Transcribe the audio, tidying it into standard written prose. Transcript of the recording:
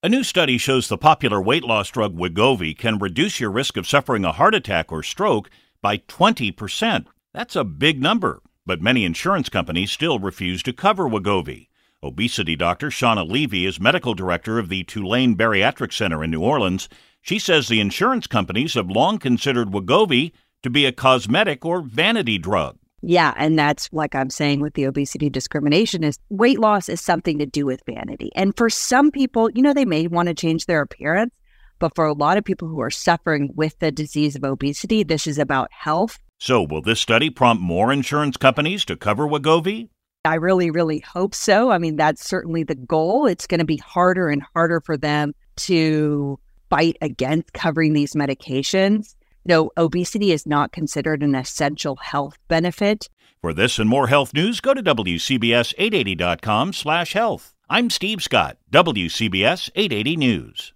A new study shows the popular weight loss drug Wegovy can reduce your risk of suffering a heart attack or stroke by 20%. That's a big number, but many insurance companies still refuse to cover Wegovy. Obesity doctor Shauna Levy is medical director of the Tulane Bariatric Center in New Orleans. She says the insurance companies have long considered Wegovy to be a cosmetic or vanity drug. Yeah, and that's like I'm saying with the obesity discrimination is weight loss is something to do with vanity. And for some people, you know, they may want to change their appearance, but for a lot of people who are suffering with the disease of obesity, this is about health. So will this study prompt more insurance companies to cover Wegovy? I really, hope so. I mean, that's certainly the goal. It's going to be harder and harder for them to fight against covering these medications. No, obesity is not considered an essential health benefit. For this and more health news, go to WCBS880.com/health. I'm Steve Scott, WCBS 880 News.